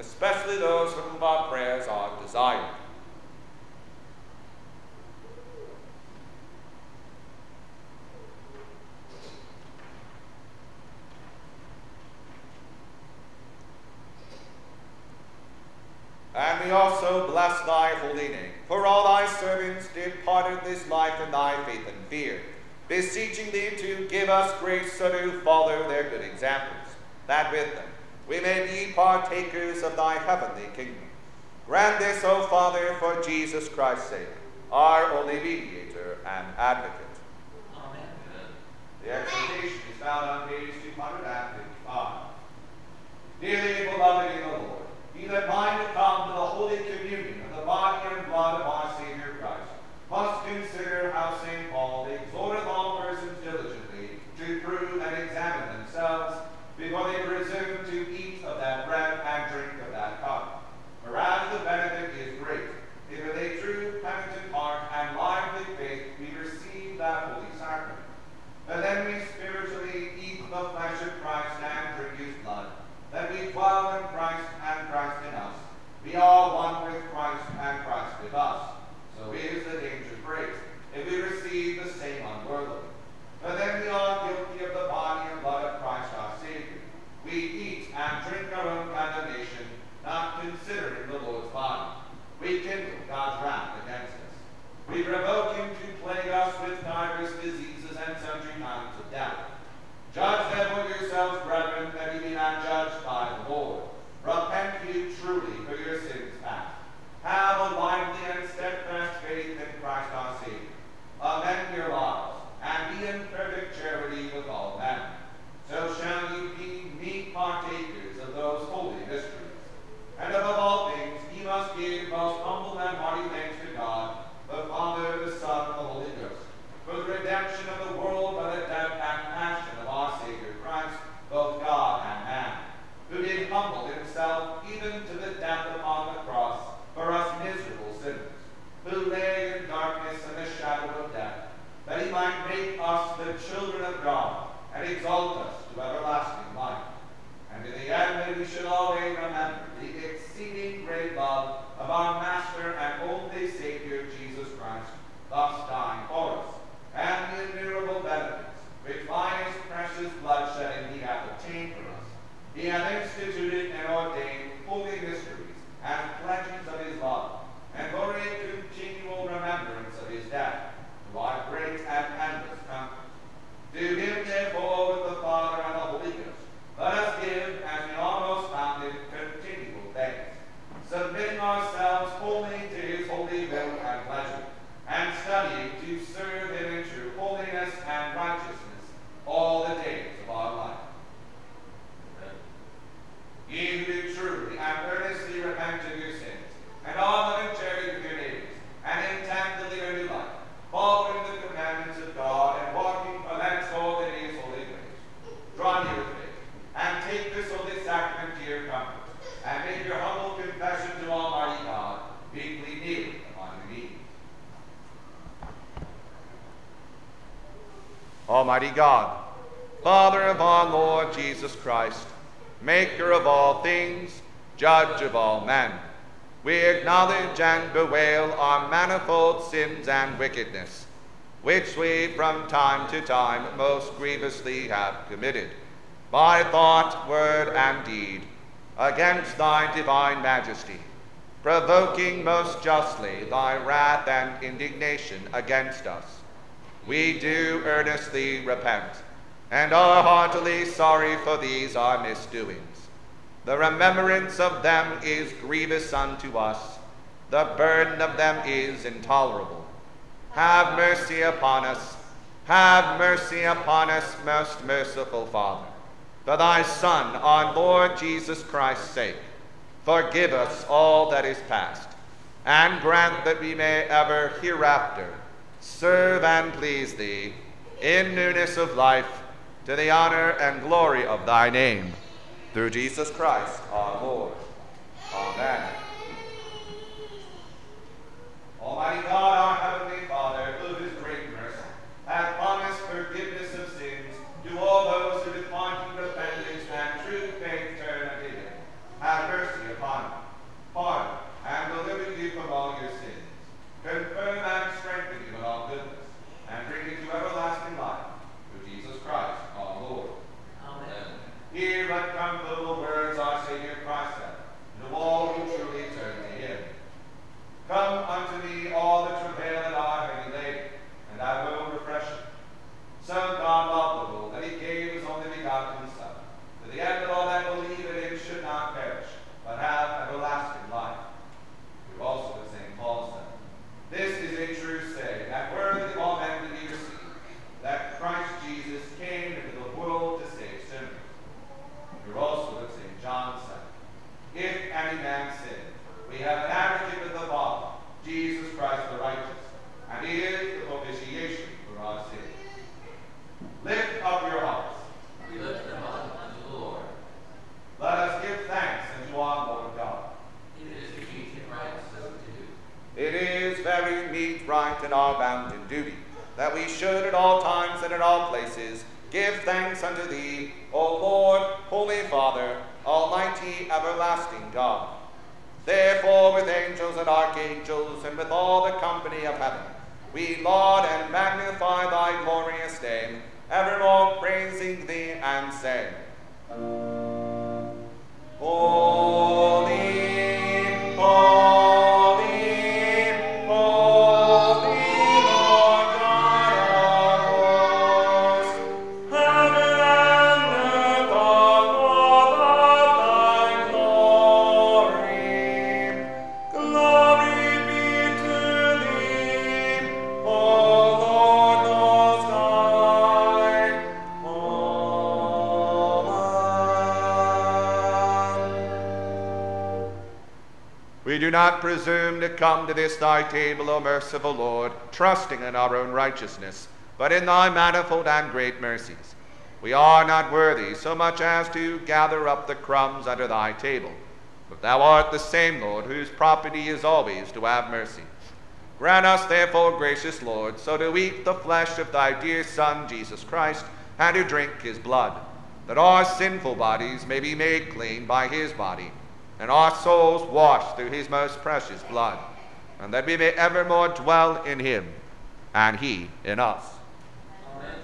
especially those for whom our prayers are desired. And we also bless thy holy name, for all thy servants departed this life in thy faith and fear, beseeching thee to give us grace so to follow their good examples, that with them we may be partakers of thy heavenly kingdom. Grant this, O Father, for Jesus Christ's sake, our only mediator and advocate. Amen. The exhortation is found on page two hundred fifty-five. Dearly beloved in the Lord, he that might come to the holy communion of the body and blood of our Savior Christ must consider how Saint Paul exhorteth all persons diligently to prove and examine themselves before they presume to eat of that bread and drink of that cup. Whereas the benefit is great, if with a true penitent heart and lively faith we receive that holy sacrament, but then we spiritually eat the flesh of Christ and drink his blood, that we dwell in Christ and Christ in us, be all one with Christ and Christ with us. So is the danger great, if we receive the same unworthily. But then we are guilty of the body and blood of Christ our Savior. We eat and drink our own condemnation, not considering the Lord's body. We kindle God's wrath against us. We provoke him to plague us with divers diseases and sundry kinds of death. Judge therefore yourselves, brethren, that ye be not judged by the Lord. Repent you truly for your sins past. Have a lively and steadfast faith in Christ our Savior. Amend your lives, and be in perfect charity with all men. So shall ye be meet partakers of those holy mysteries. And above all things, ye must give most humble and hearty thanks to God, the Father, the Son, and the Holy Ghost, for the redemption of the world by the death and passion of our Savior Christ, both God and man, who did humble himself even to the death upon the cross for us miserable sinners, who lay in darkness and the shadow of death, that he might make us the children of God and exalt us to everlasting life. And in the end, we should always remember the exceeding great love of our Master and only Savior Jesus Christ, thus dying for us, and the innumerable benefits which by his precious bloodshedding he hath obtained for us. He hath instituted and ordained holy mysteries and pledges of his love, and for a continual remembrance of his death, to our great and endless comfort. To him, therefore, with the Father and the Holy Ghost, let us give, as we almost founded, continual thanks, submitting ourselves wholly to his holy will and pleasure, and studying to serve him in true holiness and righteousness all the days of our life. Amen. Ye who do true Almighty God, Father of our Lord Jesus Christ, maker of all things, judge of all men, we acknowledge and bewail our manifold sins and wickedness, which we from time to time most grievously have committed, by thought, word, and deed, against thy divine majesty, provoking most justly thy wrath and indignation against us. We do earnestly repent, and are heartily sorry for these our misdoings. The remembrance of them is grievous unto us, the burden of them is intolerable. Have mercy upon us, have mercy upon us, most merciful Father. For thy Son, our Lord Jesus Christ's sake, forgive us all that is past, and grant that we may ever hereafter serve and please thee in newness of life, to the honor and glory of thy name, through Jesus Christ our Lord. Amen. Almighty God, our heavenly Father, who is great mercy, hath promised forgiveness of sins to all those who upon you repentance and true faith turn unto him. Have mercy upon you, pardon, and deliver you from all your sins. Confirm and strengthen you in all goodness, and bring you to everlasting life, through Jesus Christ our Lord. Amen. Hear what comfortable words our Savior Christ said, to all who truly turn to him. Come unto me, all that travail and are heavy laden, and I will refresh you. So God loved the world, that he gave his only begotten Son, to the end that all that believe in him should not perish, but have everlasting life. You also, as Saint Paul said, this is a true saying, and worthy of all men to be received, that Christ Jesus came into the world to save sinners. You also, as Saint John said, if any man sin, we have an advocate with the Father, Jesus Christ the righteous, and he is the propitiation for our sins. Lift up your hearts. We lift them up unto the Lord. Let us give thanks unto our Lord God. It is meet and right so to do. It is very meet, right, and our bounden duty, that we should at all times and in all places give thanks unto thee, O Lord, Holy Father, Almighty, everlasting God. Therefore, with angels and archangels, and with all the company of heaven, we laud and magnify thy glorious name, evermore praising thee and saying, Holy, holy. Do not presume to come to this thy table, O merciful Lord, trusting in our own righteousness, but in thy manifold and great mercies. We are not worthy so much as to gather up the crumbs under thy table, but thou art the same Lord, whose property is always to have mercy. Grant us therefore, gracious Lord, so to eat the flesh of thy dear Son, Jesus Christ, and to drink his blood, that our sinful bodies may be made clean by his body, and our souls washed through his most precious blood, and that we may evermore dwell in him, and he in us. Amen.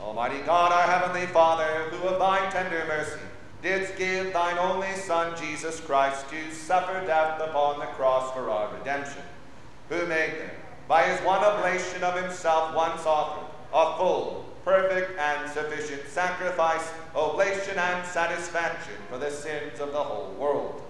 Almighty God, our heavenly Father, who of thy tender mercy didst give thine only Son, Jesus Christ, to suffer death upon the cross for our redemption, who made them, by his one oblation of himself once offered, a full, perfect and sufficient sacrifice, oblation, and satisfaction for the sins of the whole world.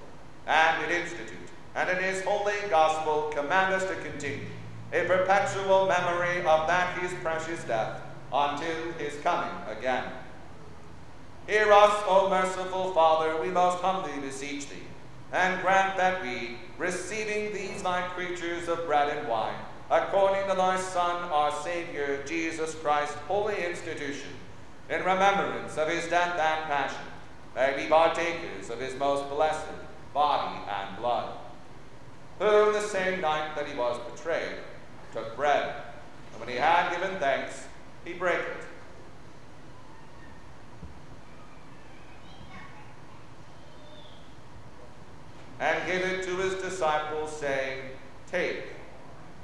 And in institute, and in his holy gospel, command us to continue a perpetual memory of that his precious death, until his coming again. Hear us, O merciful Father, we most humbly beseech thee, and grant that we, receiving these thy creatures of bread and wine, according to thy Son, our Savior, Jesus Christ, holy institution, in remembrance of his death and passion, may be partakers of his most blessed body and blood. Who, the same night that he was betrayed, took bread, and When he had given thanks, he brake it. And gave it to his disciples, saying, Take,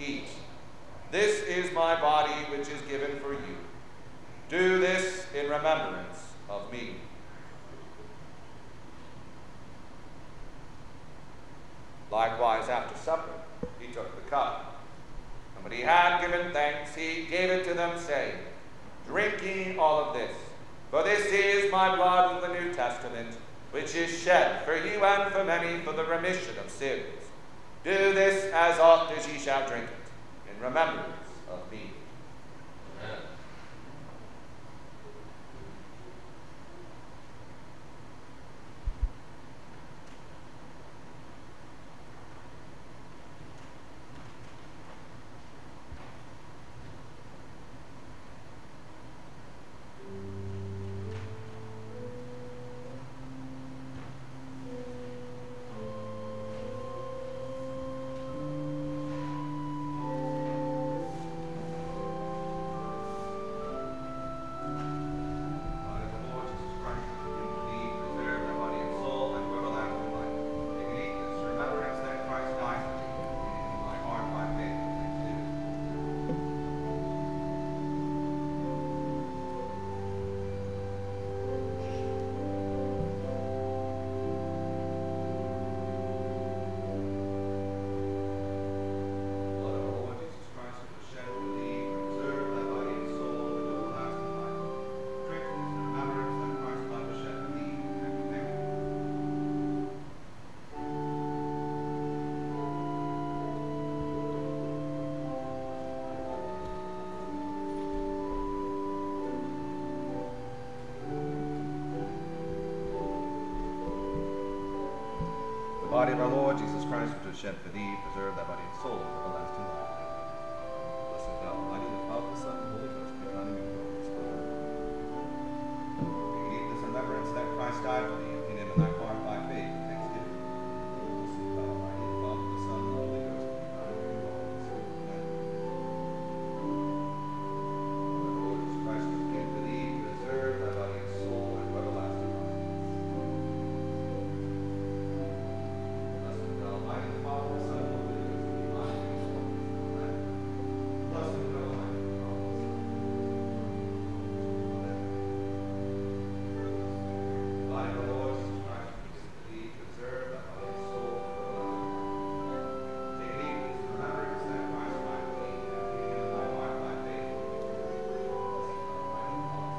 eat. This is my body, which is given for you. Do this in remembrance of me. Likewise, after supper, he took the cup. And when he had given thanks, he gave it to them, saying, Drink ye all of this, for this is my blood of the New Testament, which is shed for you and for many for the remission of sins. Do this as oft as ye shall drink it, in remembrance of me. Amen. Body of our Lord Jesus Christ, which was shed for thee, preserve thy body and soul for everlasting life. Blessed God Almighty, the Father, the Son, and the Holy Ghost, be with you always. May you eat this in remembrance that Christ died for thee, and in him and thy part by faith and thanksgiving. Blessed God Almighty, the Father, the Son, and the Holy Ghost, be with you always. Amen. Lord Jesus Christ, which was shed for thee, preserve thy body and soul for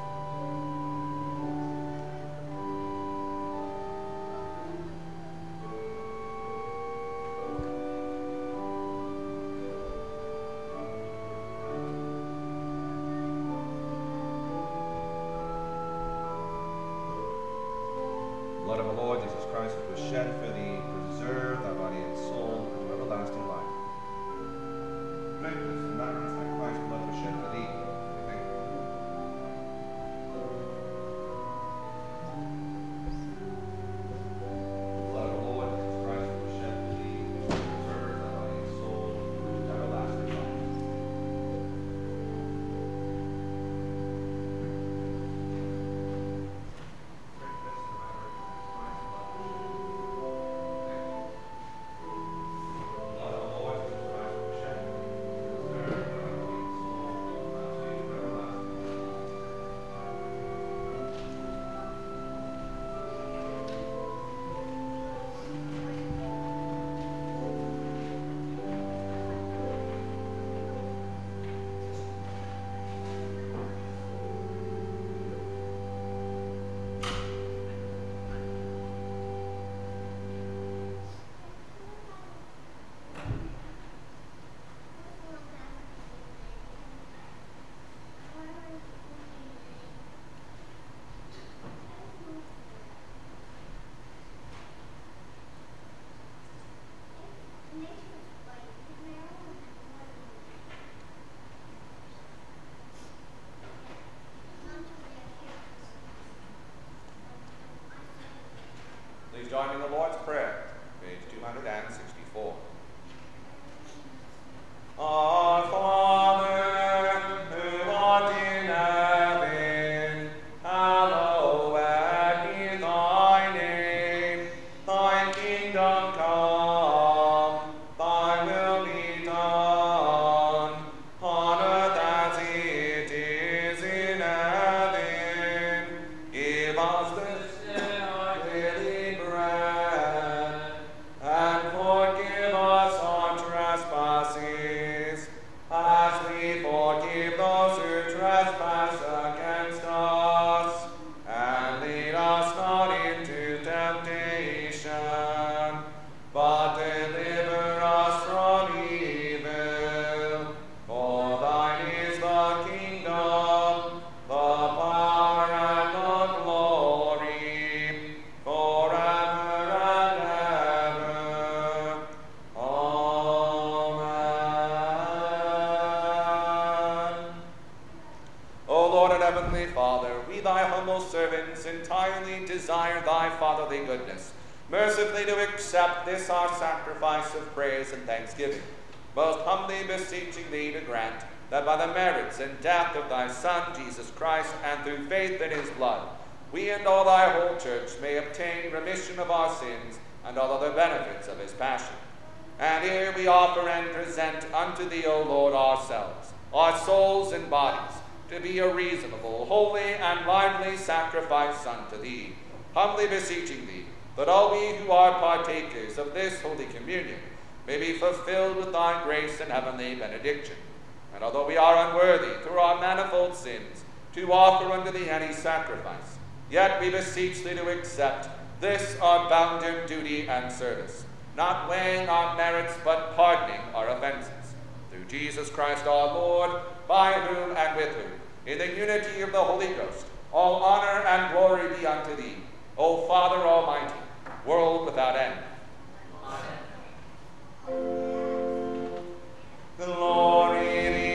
everlasting life. Blood of our Lord Jesus Christ, which was shed for thee, preserve thy body and soul into everlasting life. Drink this in remembrance that Christ's blood was shed for thee. Join in the Lord's Prayer, page two hundred sixty-four. Our Father, desire thy fatherly goodness, mercifully to accept this our sacrifice of praise and thanksgiving, most humbly beseeching thee to grant that by the merits and death of thy Son, Jesus Christ, and through faith in his blood, we and all thy whole church may obtain remission of our sins and all other benefits of his passion. And here we offer and present unto thee, O Lord, ourselves, our souls and bodies, to be a reasonable, holy, and lively sacrifice unto thee, humbly beseeching thee, that all we who are partakers of this holy communion may be fulfilled with thy grace and heavenly benediction. And although we are unworthy, through our manifold sins, to offer unto thee any sacrifice, yet we beseech thee to accept this our bounden duty and service, not weighing our merits, but pardoning our offenses. Through Jesus Christ our Lord, by whom and with whom, in the unity of the Holy Ghost, all honor and glory be unto thee, O Father Almighty, world without end. Amen. Glory be.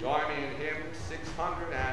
Join me in hymn six hundred.